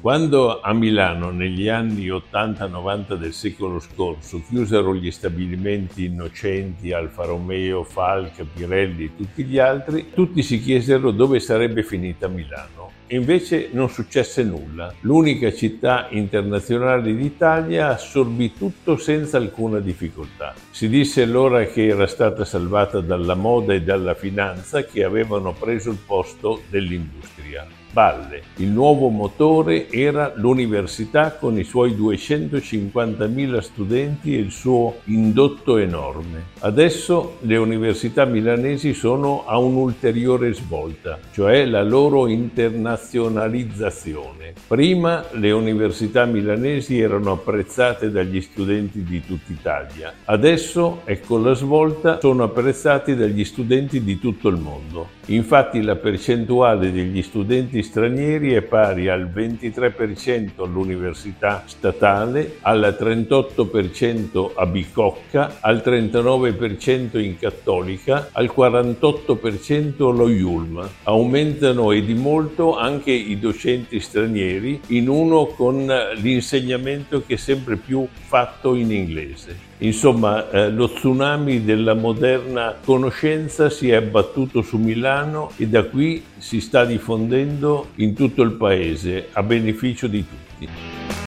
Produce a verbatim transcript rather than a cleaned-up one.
Quando a Milano negli anni ottanta novanta del secolo scorso chiusero gli stabilimenti Innocenti, Alfa Romeo, Falck, Pirelli e tutti gli altri, tutti si chiesero dove sarebbe finita Milano. E invece non successe nulla. L'unica città internazionale d'Italia assorbì tutto senza alcuna difficoltà. Si disse allora che era stata salvata dalla moda e dalla finanza che avevano preso il posto dell'industria. Balle. Il nuovo motore era l'università con i suoi duecentocinquantamila studenti e il suo indotto enorme. Adesso le università milanesi sono a un'ulteriore svolta, cioè la loro internazionalizzazione. Prima le università milanesi erano apprezzate dagli studenti di tutta Italia, adesso, ecco la svolta, sono apprezzati dagli studenti di tutto il mondo. Infatti la percentuale degli studenti stranieri è pari al ventitré per cento all'università statale, al trentotto per cento a Bicocca, al trentanove per cento in Cattolica, al quarantotto per cento allo Yulm. Aumentano e di molto anche i docenti stranieri, in uno con l'insegnamento che è sempre più fatto in inglese. Insomma, eh, lo tsunami della moderna conoscenza si è abbattuto su Milano e da qui si sta diffondendo in tutto il paese a beneficio di tutti.